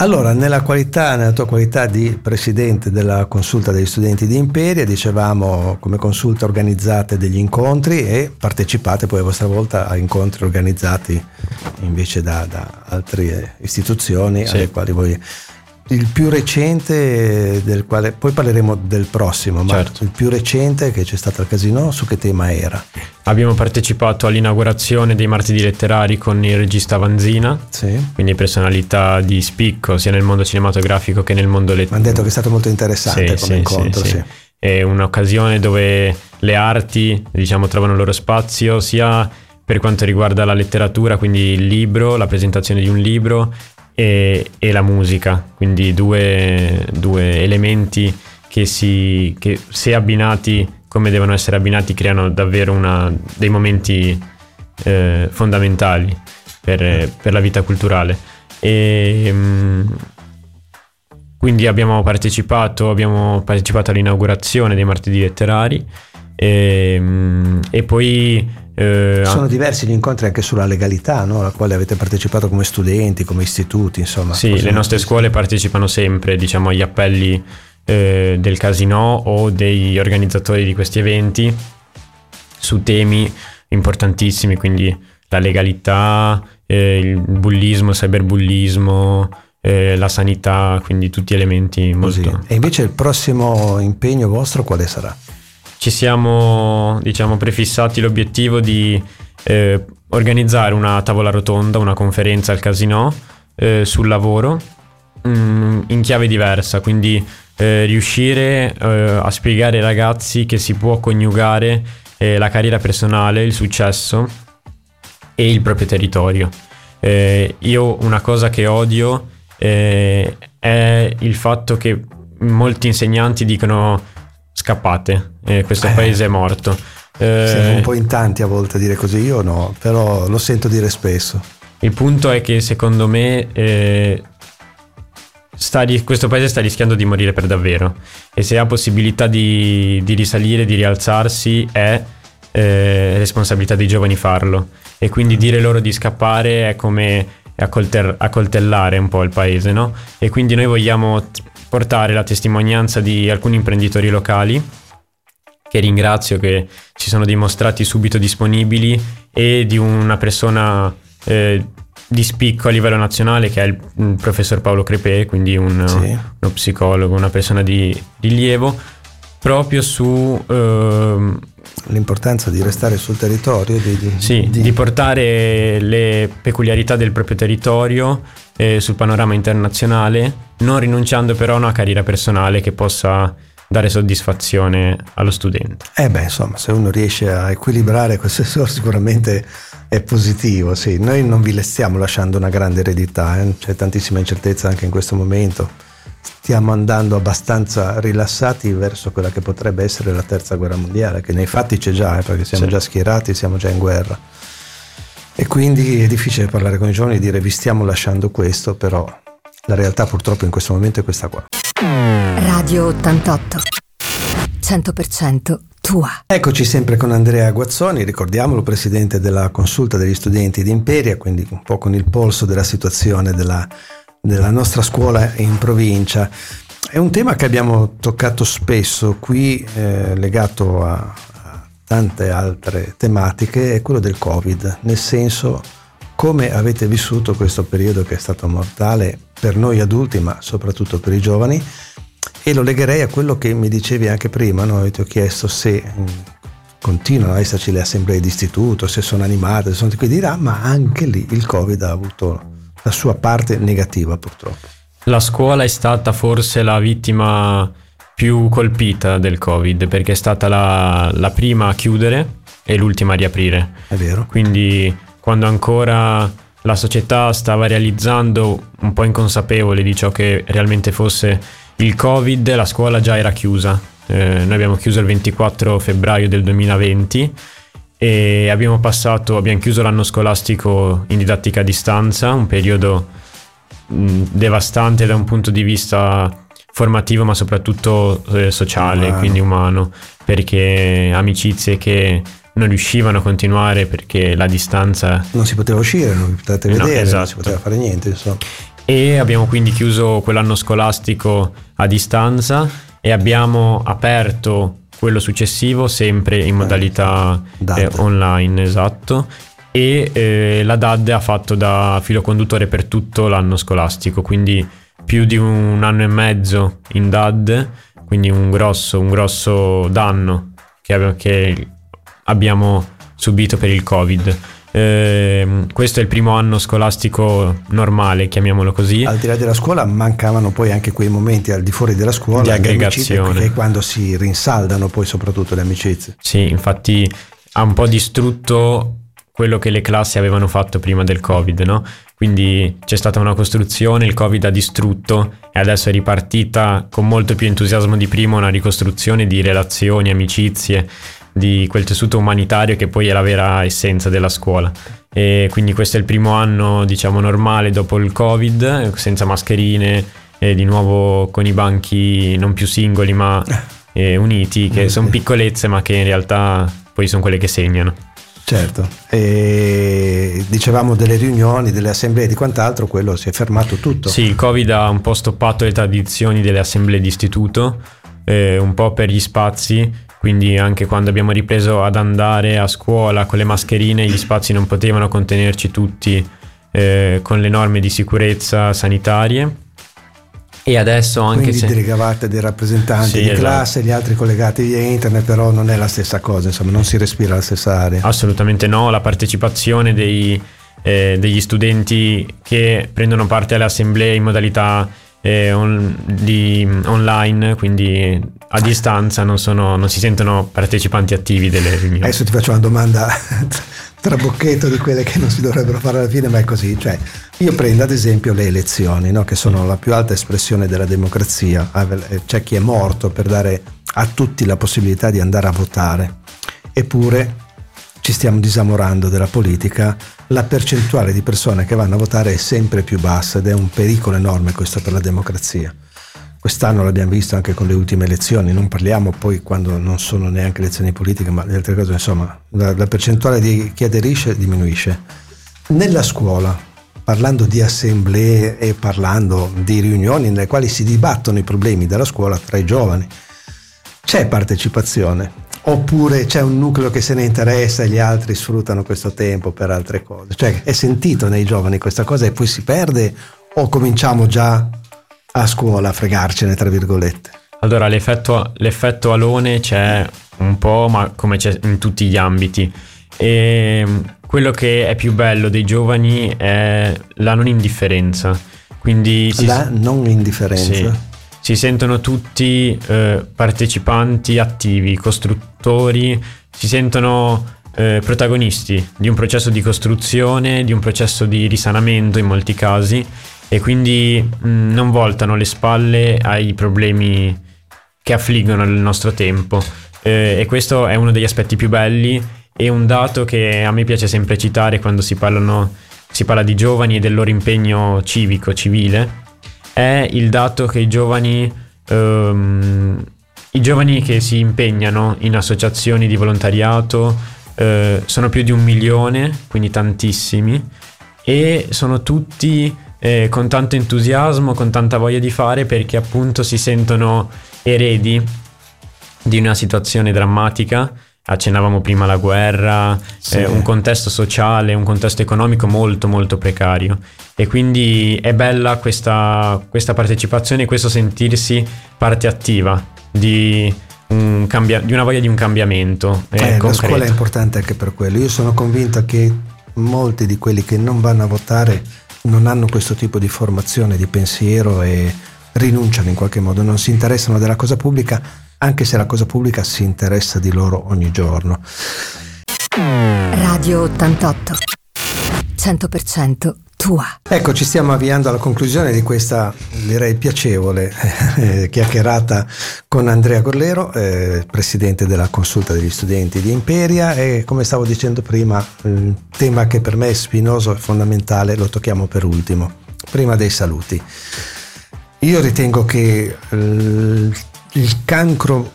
Allora, nella tua qualità di presidente della Consulta degli Studenti di Imperia, dicevamo, come consulta organizzate degli incontri e partecipate poi a vostra volta a incontri organizzati invece da altre istituzioni, sì. Alle quali voi... Il più recente, del quale poi parleremo del prossimo, ma certo. Il più recente che c'è stato al Casino, su che tema era? Abbiamo partecipato all'inaugurazione dei martedì letterari con il regista Vanzina, sì. Quindi personalità di spicco sia nel mondo cinematografico che nel mondo letterario. Mi hanno detto che è stato molto interessante, sì, come incontro. Sì. È un'occasione dove le arti, diciamo, trovano il loro spazio sia per quanto riguarda la letteratura, quindi il libro, la presentazione di un libro, e la musica, quindi due elementi che se abbinati come devono essere abbinati creano davvero dei momenti fondamentali per la vita culturale, e quindi abbiamo partecipato all'inaugurazione dei martedì letterari, e poi sono diversi gli incontri anche sulla legalità, no? Alla quale avete partecipato come studenti, come istituti, insomma. Sì, le nostre scuole partecipano sempre, diciamo, agli appelli del Casino o degli organizzatori di questi eventi su temi importantissimi, quindi la legalità, il bullismo, il cyberbullismo, la sanità, quindi tutti elementi molto... Così. E invece il prossimo impegno vostro quale sarà? Ci siamo, diciamo, prefissati l'obiettivo di organizzare una tavola rotonda, una conferenza al Casino sul lavoro in chiave diversa, quindi riuscire a spiegare ai ragazzi che si può coniugare la carriera personale, il successo e il proprio territorio. Io una cosa che odio è il fatto che molti insegnanti dicono scappate, questo paese è morto. Siamo un po' in tanti a volte a dire così, io no, però lo sento dire spesso. Il punto è che secondo me questo paese sta rischiando di morire per davvero, e se ha possibilità di risalire, di rialzarsi, è responsabilità dei giovani farlo, e quindi dire loro di scappare è come accoltellare un po' il paese, no? E quindi noi vogliamo portare la testimonianza di alcuni imprenditori locali, che ringrazio, che ci sono dimostrati subito disponibili, e di una persona di spicco a livello nazionale, che è il professor Paolo Crepe, quindi uno psicologo, una persona di rilievo, proprio su l'importanza di restare sul territorio, di portare le peculiarità del proprio territorio sul panorama internazionale, non rinunciando però a una carriera personale che possa dare soddisfazione allo studente. Insomma, se uno riesce a equilibrare queste cose sicuramente è positivo, sì. Noi non vi le stiamo lasciando una grande eredità, c'è tantissima incertezza anche in questo momento. Stiamo andando abbastanza rilassati verso quella che potrebbe essere la terza guerra mondiale, che nei fatti c'è già, perché siamo già schierati, siamo già in guerra. E quindi è difficile parlare con i giovani e dire vi stiamo lasciando questo, però la realtà purtroppo in questo momento è questa qua. Radio 88, 100% tua. Eccoci sempre con Andrea Guazzoni, ricordiamolo, presidente della Consulta degli Studenti di Imperia, quindi un po' con il polso della situazione della nostra scuola in provincia. È un tema che abbiamo toccato spesso qui, legato a tante altre tematiche, è quello del Covid, nel senso, come avete vissuto questo periodo che è stato mortale per noi adulti, ma soprattutto per i giovani? E lo legherei a quello che mi dicevi anche prima, no? Ti ho chiesto se continuano a esserci le assemblee di istituto, se sono animate, se sono qui di là, ma anche lì il Covid ha avuto la sua parte negativa, purtroppo. La scuola è stata forse la vittima più colpita del Covid, perché è stata la prima a chiudere e l'ultima a riaprire. È vero. Quindi quando ancora la società stava realizzando, un po' inconsapevole di ciò che realmente fosse il Covid, la scuola già era chiusa. Noi abbiamo chiuso il 24 febbraio del 2020 e abbiamo chiuso l'anno scolastico in didattica a distanza, un periodo devastante da un punto di vista formativo, ma soprattutto sociale, quindi umano, perché amicizie che non riuscivano a continuare perché la distanza, non si poteva uscire, non potevate vedere, non si poteva fare niente, insomma. E abbiamo quindi chiuso quell'anno scolastico a distanza e abbiamo aperto quello successivo sempre in modalità online, esatto, e la DAD ha fatto da filo conduttore per tutto l'anno scolastico, quindi più di un anno e mezzo in DAD, quindi un grosso danno che abbiamo subito per il Covid. Questo è il primo anno scolastico normale, chiamiamolo così. Al di là della scuola mancavano poi anche quei momenti al di fuori della scuola di aggregazione, che quando si rinsaldano poi soprattutto le amicizie. Sì, infatti ha un po' distrutto quello che le classi avevano fatto prima del Covid, no? Quindi c'è stata una costruzione, il Covid ha distrutto e adesso è ripartita con molto più entusiasmo di prima una ricostruzione di relazioni, amicizie, di quel tessuto umanitario che poi è la vera essenza della scuola. E quindi questo è il primo anno, diciamo, normale dopo il Covid, senza mascherine e di nuovo con i banchi non più singoli ma uniti, che sono piccolezze ma che in realtà poi sono quelle che segnano. Certo. E dicevamo delle riunioni, delle assemblee e di quant'altro, quello si è fermato tutto. Sì, il Covid ha un po' stoppato le tradizioni delle assemblee di istituto, un po' per gli spazi. Quindi anche quando abbiamo ripreso ad andare a scuola con le mascherine, gli spazi non potevano contenerci tutti con le norme di sicurezza sanitarie. E adesso anche quindi delegavate dei rappresentanti di classe, gli altri collegati via internet, però non è la stessa cosa, insomma, non si respira la stessa aria. Assolutamente no, la partecipazione degli studenti che prendono parte alle assemblee in modalità online, quindi a distanza, non si sentono partecipanti attivi delle riunioni. Adesso ti faccio una domanda trabocchetto di quelle che non si dovrebbero fare alla fine, ma è così, cioè io prendo ad esempio le elezioni, no? Che sono la più alta espressione della democrazia, c'è chi è morto per dare a tutti la possibilità di andare a votare, eppure ci stiamo disamorando della politica, la percentuale di persone che vanno a votare è sempre più bassa ed è un pericolo enorme questo per la democrazia. Quest'anno l'abbiamo visto anche con le ultime elezioni, non parliamo poi quando non sono neanche elezioni politiche, ma le altre cose, insomma, la percentuale di chi aderisce diminuisce. Nella scuola, parlando di assemblee e parlando di riunioni nelle quali si dibattono i problemi della scuola tra i giovani, c'è partecipazione? Oppure c'è un nucleo che se ne interessa e gli altri sfruttano questo tempo per altre cose? Cioè, è sentito nei giovani questa cosa e poi si perde, o cominciamo già a scuola a fregarcene, tra virgolette? Allora, l'effetto alone c'è un po', ma come c'è in tutti gli ambiti. E quello che è più bello dei giovani è la non indifferenza. Quindi non indifferenza. Sì. Si sentono tutti partecipanti attivi, costruttori, si sentono protagonisti di un processo di costruzione, di un processo di risanamento in molti casi, e quindi non voltano le spalle ai problemi che affliggono il nostro tempo, e questo è uno degli aspetti più belli. E un dato che a me piace sempre citare quando si parla di giovani e del loro impegno civico, civile, è il dato che i giovani che si impegnano in associazioni di volontariato sono più di 1 milione, quindi tantissimi, e sono tutti con tanto entusiasmo, con tanta voglia di fare, perché appunto si sentono eredi di una situazione drammatica. Accennavamo prima la guerra, sì. Un contesto sociale, un contesto economico molto molto precario, e quindi è bella questa partecipazione, questo sentirsi parte attiva di una voglia di un cambiamento concreto. La scuola è importante anche per quello. Io sono convinto che molti di quelli che non vanno a votare non hanno questo tipo di formazione, di pensiero, e rinunciano in qualche modo, non si interessano della cosa pubblica, anche se la cosa pubblica si interessa di loro ogni giorno. Radio 88, 100% tua. Ecco, ci stiamo avviando alla conclusione di questa, direi, piacevole chiacchierata con Andrea Gorlero, presidente della Consulta degli Studenti di Imperia, e come stavo dicendo prima, il tema che per me è spinoso e fondamentale lo tocchiamo per ultimo, prima dei saluti. Io ritengo che il cancro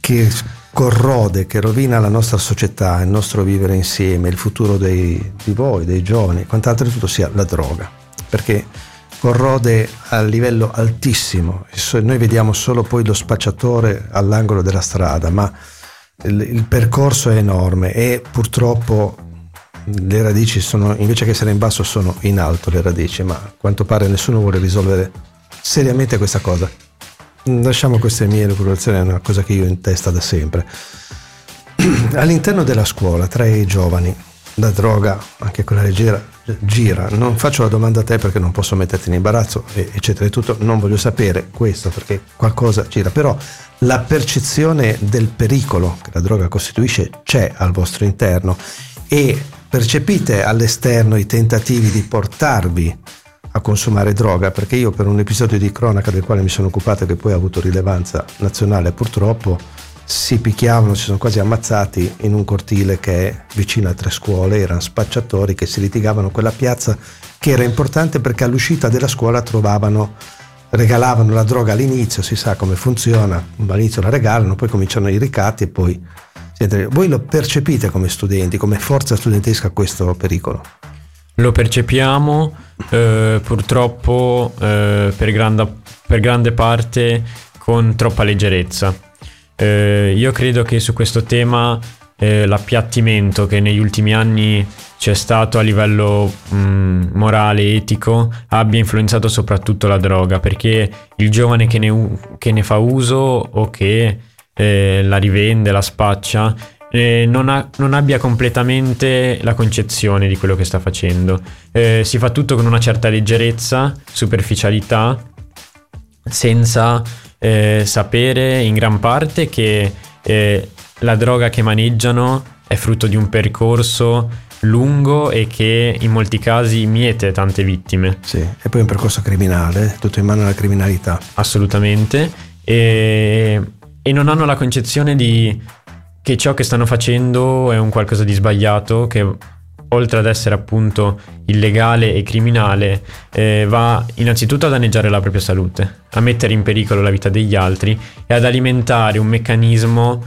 che corrode, che rovina la nostra società, il nostro vivere insieme, il futuro di voi, dei giovani, quant'altro di tutto, sia la droga, perché corrode a livello altissimo. Noi vediamo solo poi lo spacciatore all'angolo della strada, ma il percorso è enorme, e purtroppo le radici sono, invece che essere in basso, sono in alto le radici, ma a quanto pare nessuno vuole risolvere seriamente questa cosa. Lasciamo queste mie elucubrazioni, è una cosa che io ho in testa da sempre. All'interno della scuola, tra i giovani, la droga, anche quella leggera, gira. Non faccio la domanda a te perché non posso metterti in imbarazzo, eccetera, e tutto, non voglio sapere questo perché qualcosa gira, però la percezione del pericolo che la droga costituisce c'è al vostro interno, e percepite all'esterno i tentativi di portarvi a consumare droga, perché io, per un episodio di cronaca del quale mi sono occupato, che poi ha avuto rilevanza nazionale purtroppo, si picchiavano, si sono quasi ammazzati in un cortile che è vicino a 3 scuole, erano spacciatori che si litigavano, quella piazza che era importante perché all'uscita della scuola regalavano la droga all'inizio, si sa come funziona, all'inizio la regalano, poi cominciano i ricatti e poi... Voi lo percepite come studenti, come forza studentesca, questo pericolo? Lo percepiamo, purtroppo per grande parte con troppa leggerezza. Io credo che su questo tema l'appiattimento che negli ultimi anni c'è stato a livello morale, etico, abbia influenzato soprattutto la droga, perché il giovane che ne fa uso o che la rivende, la spaccia, non abbia completamente la concezione di quello che sta facendo. Si fa tutto con una certa leggerezza, superficialità, senza sapere in gran parte che la droga che maneggiano è frutto di un percorso lungo e che in molti casi miete tante vittime. Sì, e poi un percorso criminale, tutto in mano alla criminalità. Assolutamente. e non hanno la concezione di che ciò che stanno facendo è un qualcosa di sbagliato, che oltre ad essere appunto illegale e criminale, va innanzitutto a danneggiare la propria salute, a mettere in pericolo la vita degli altri e ad alimentare un meccanismo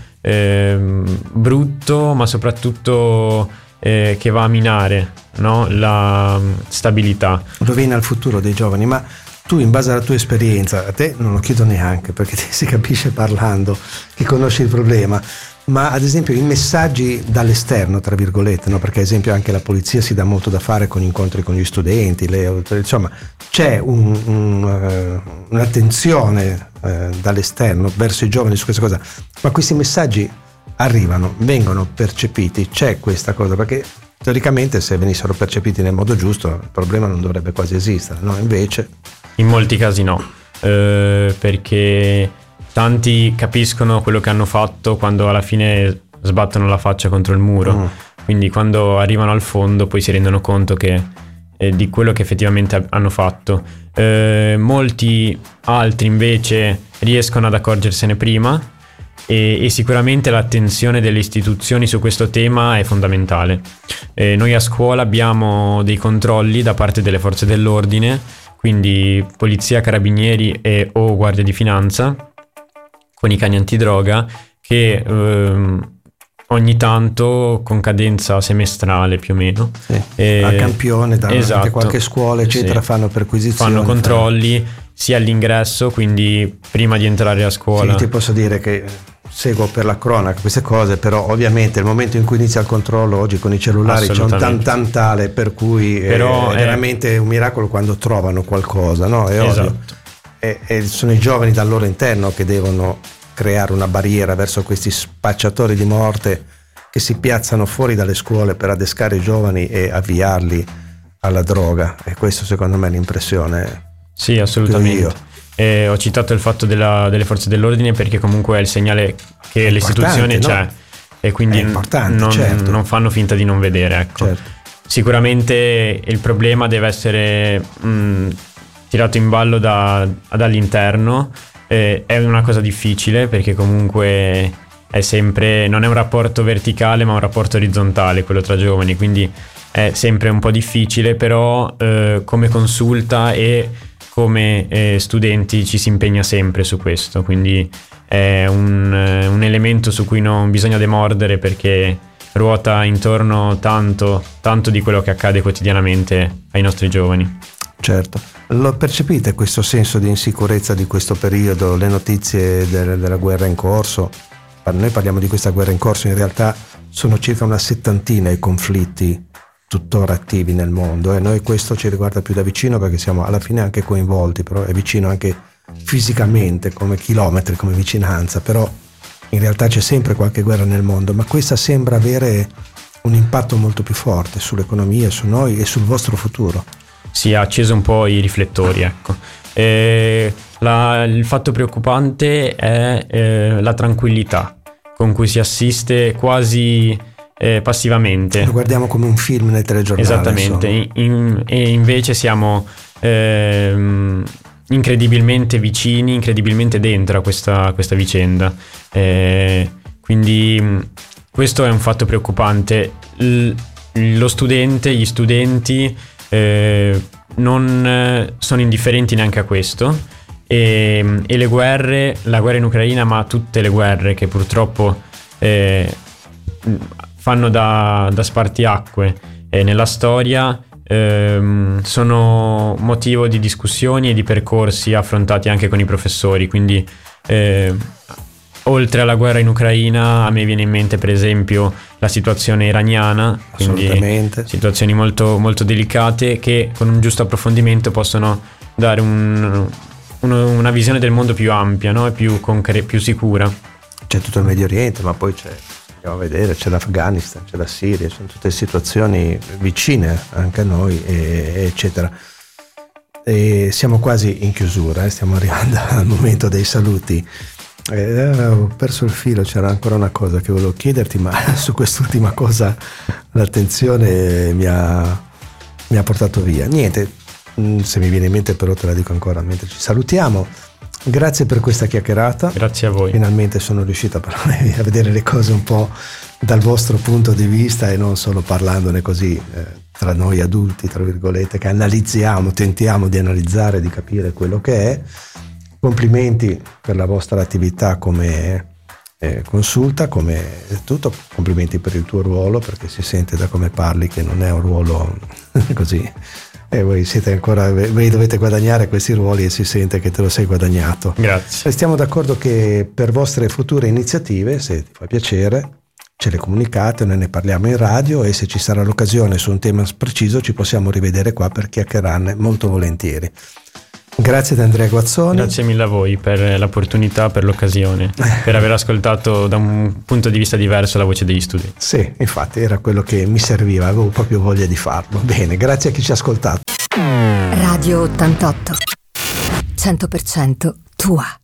brutto, ma soprattutto che va a minare, no? La stabilità. Rovina il futuro dei giovani. Ma tu, in base alla tua esperienza, a te non lo chiedo neanche perché te si capisce parlando che conosci il problema, ma ad esempio i messaggi dall'esterno, tra virgolette, no? Perché ad esempio anche la polizia si dà molto da fare con incontri con gli studenti, insomma c'è un'attenzione dall'esterno verso i giovani su questa cosa, ma questi messaggi arrivano, vengono percepiti, c'è questa cosa, perché teoricamente se venissero percepiti nel modo giusto il problema non dovrebbe quasi esistere, no? Invece in molti casi no, perché tanti capiscono quello che hanno fatto quando alla fine sbattono la faccia contro il muro, quindi quando arrivano al fondo poi si rendono conto che, di quello che effettivamente hanno fatto. Molti altri invece riescono ad accorgersene prima e sicuramente l'attenzione delle istituzioni su questo tema è fondamentale. Noi a scuola abbiamo dei controlli da parte delle forze dell'ordine, quindi polizia, carabinieri o guardia di finanza con i cani antidroga, che ogni tanto con cadenza semestrale più o meno, sì, a campione da qualche scuola eccetera, sì, fanno perquisizioni, fanno controlli sia all'ingresso, quindi prima di entrare a scuola. Sì, ti posso dire che seguo per la cronaca queste cose, però ovviamente il momento in cui inizia il controllo oggi con i cellulari c'è un tantale, per cui però è veramente un miracolo quando trovano qualcosa, no? È ovvio. E sono i giovani dal loro interno che devono creare una barriera verso questi spacciatori di morte che si piazzano fuori dalle scuole per adescare i giovani e avviarli alla droga, e questo secondo me è l'impressione. Sì, assolutamente. Ho citato il fatto delle forze dell'ordine perché comunque è il segnale che l'istituzione c'è, no? E quindi non fanno finta di non vedere, ecco. Certo. Sicuramente il problema deve essere tirato in ballo dall'interno, è una cosa difficile perché comunque è sempre, non è un rapporto verticale ma un rapporto orizzontale quello tra giovani, quindi è sempre un po' difficile, però come Consulta e come studenti ci si impegna sempre su questo, quindi è un elemento su cui non bisogna demordere perché ruota intorno tanto di quello che accade quotidianamente ai nostri giovani. Certo. Lo percepite questo senso di insicurezza di questo periodo, le notizie della guerra in corso? Noi parliamo di questa guerra in corso, in realtà sono circa una settantina i conflitti tuttora attivi nel mondo, e noi questo ci riguarda più da vicino perché siamo alla fine anche coinvolti, però è vicino anche fisicamente, come chilometri, come vicinanza, però in realtà c'è sempre qualche guerra nel mondo, ma questa sembra avere un impatto molto più forte sull'economia, su noi e sul vostro futuro. Si è acceso un po' i riflettori, ecco. Il fatto preoccupante è la tranquillità con cui si assiste quasi passivamente. Lo guardiamo come un film nel telegiornale. Esattamente, e invece siamo incredibilmente vicini, incredibilmente dentro a questa vicenda, quindi questo è un fatto preoccupante. Gli studenti non sono indifferenti neanche a questo, e le guerre, la guerra in Ucraina, ma tutte le guerre che purtroppo fanno da spartiacque nella storia, sono motivo di discussioni e di percorsi affrontati anche con i professori, quindi oltre alla guerra in Ucraina a me viene in mente per esempio la situazione iraniana, quindi situazioni molto, molto delicate che con un giusto approfondimento possono dare una visione del mondo più ampia, no? E più sicura. C'è tutto il Medio Oriente, ma poi andiamo a vedere, c'è l'Afghanistan, c'è la Siria, sono tutte situazioni vicine anche a noi, eccetera. E siamo quasi in chiusura, stiamo arrivando al momento dei saluti. Ho perso il filo, c'era ancora una cosa che volevo chiederti, ma su quest'ultima cosa l'attenzione mi ha portato via. Niente, se mi viene in mente però te la dico ancora mentre ci salutiamo. Grazie per questa chiacchierata. Grazie a voi. Finalmente sono riuscito a vedere le cose un po' dal vostro punto di vista e non solo parlandone così tra noi adulti, tra virgolette, che analizziamo, tentiamo di analizzare, di capire quello che è. Complimenti per la vostra attività come consulta, come tutto, complimenti per il tuo ruolo, perché si sente da come parli che non è un ruolo così. E voi siete ancora, voi dovete guadagnare questi ruoli e si sente che te lo sei guadagnato. Grazie. Stiamo d'accordo che per vostre future iniziative, se ti fa piacere, ce le comunicate, noi ne parliamo in radio e se ci sarà l'occasione su un tema preciso ci possiamo rivedere qua per chiacchierarne molto volentieri. Grazie ad Andrea Guazzoni. Grazie mille a voi per l'opportunità, per l'occasione, per aver ascoltato da un punto di vista diverso la voce degli studenti. Sì, infatti era quello che mi serviva, avevo proprio voglia di farlo. Bene, grazie a chi ci ha ascoltato. Radio 88, 100% tua.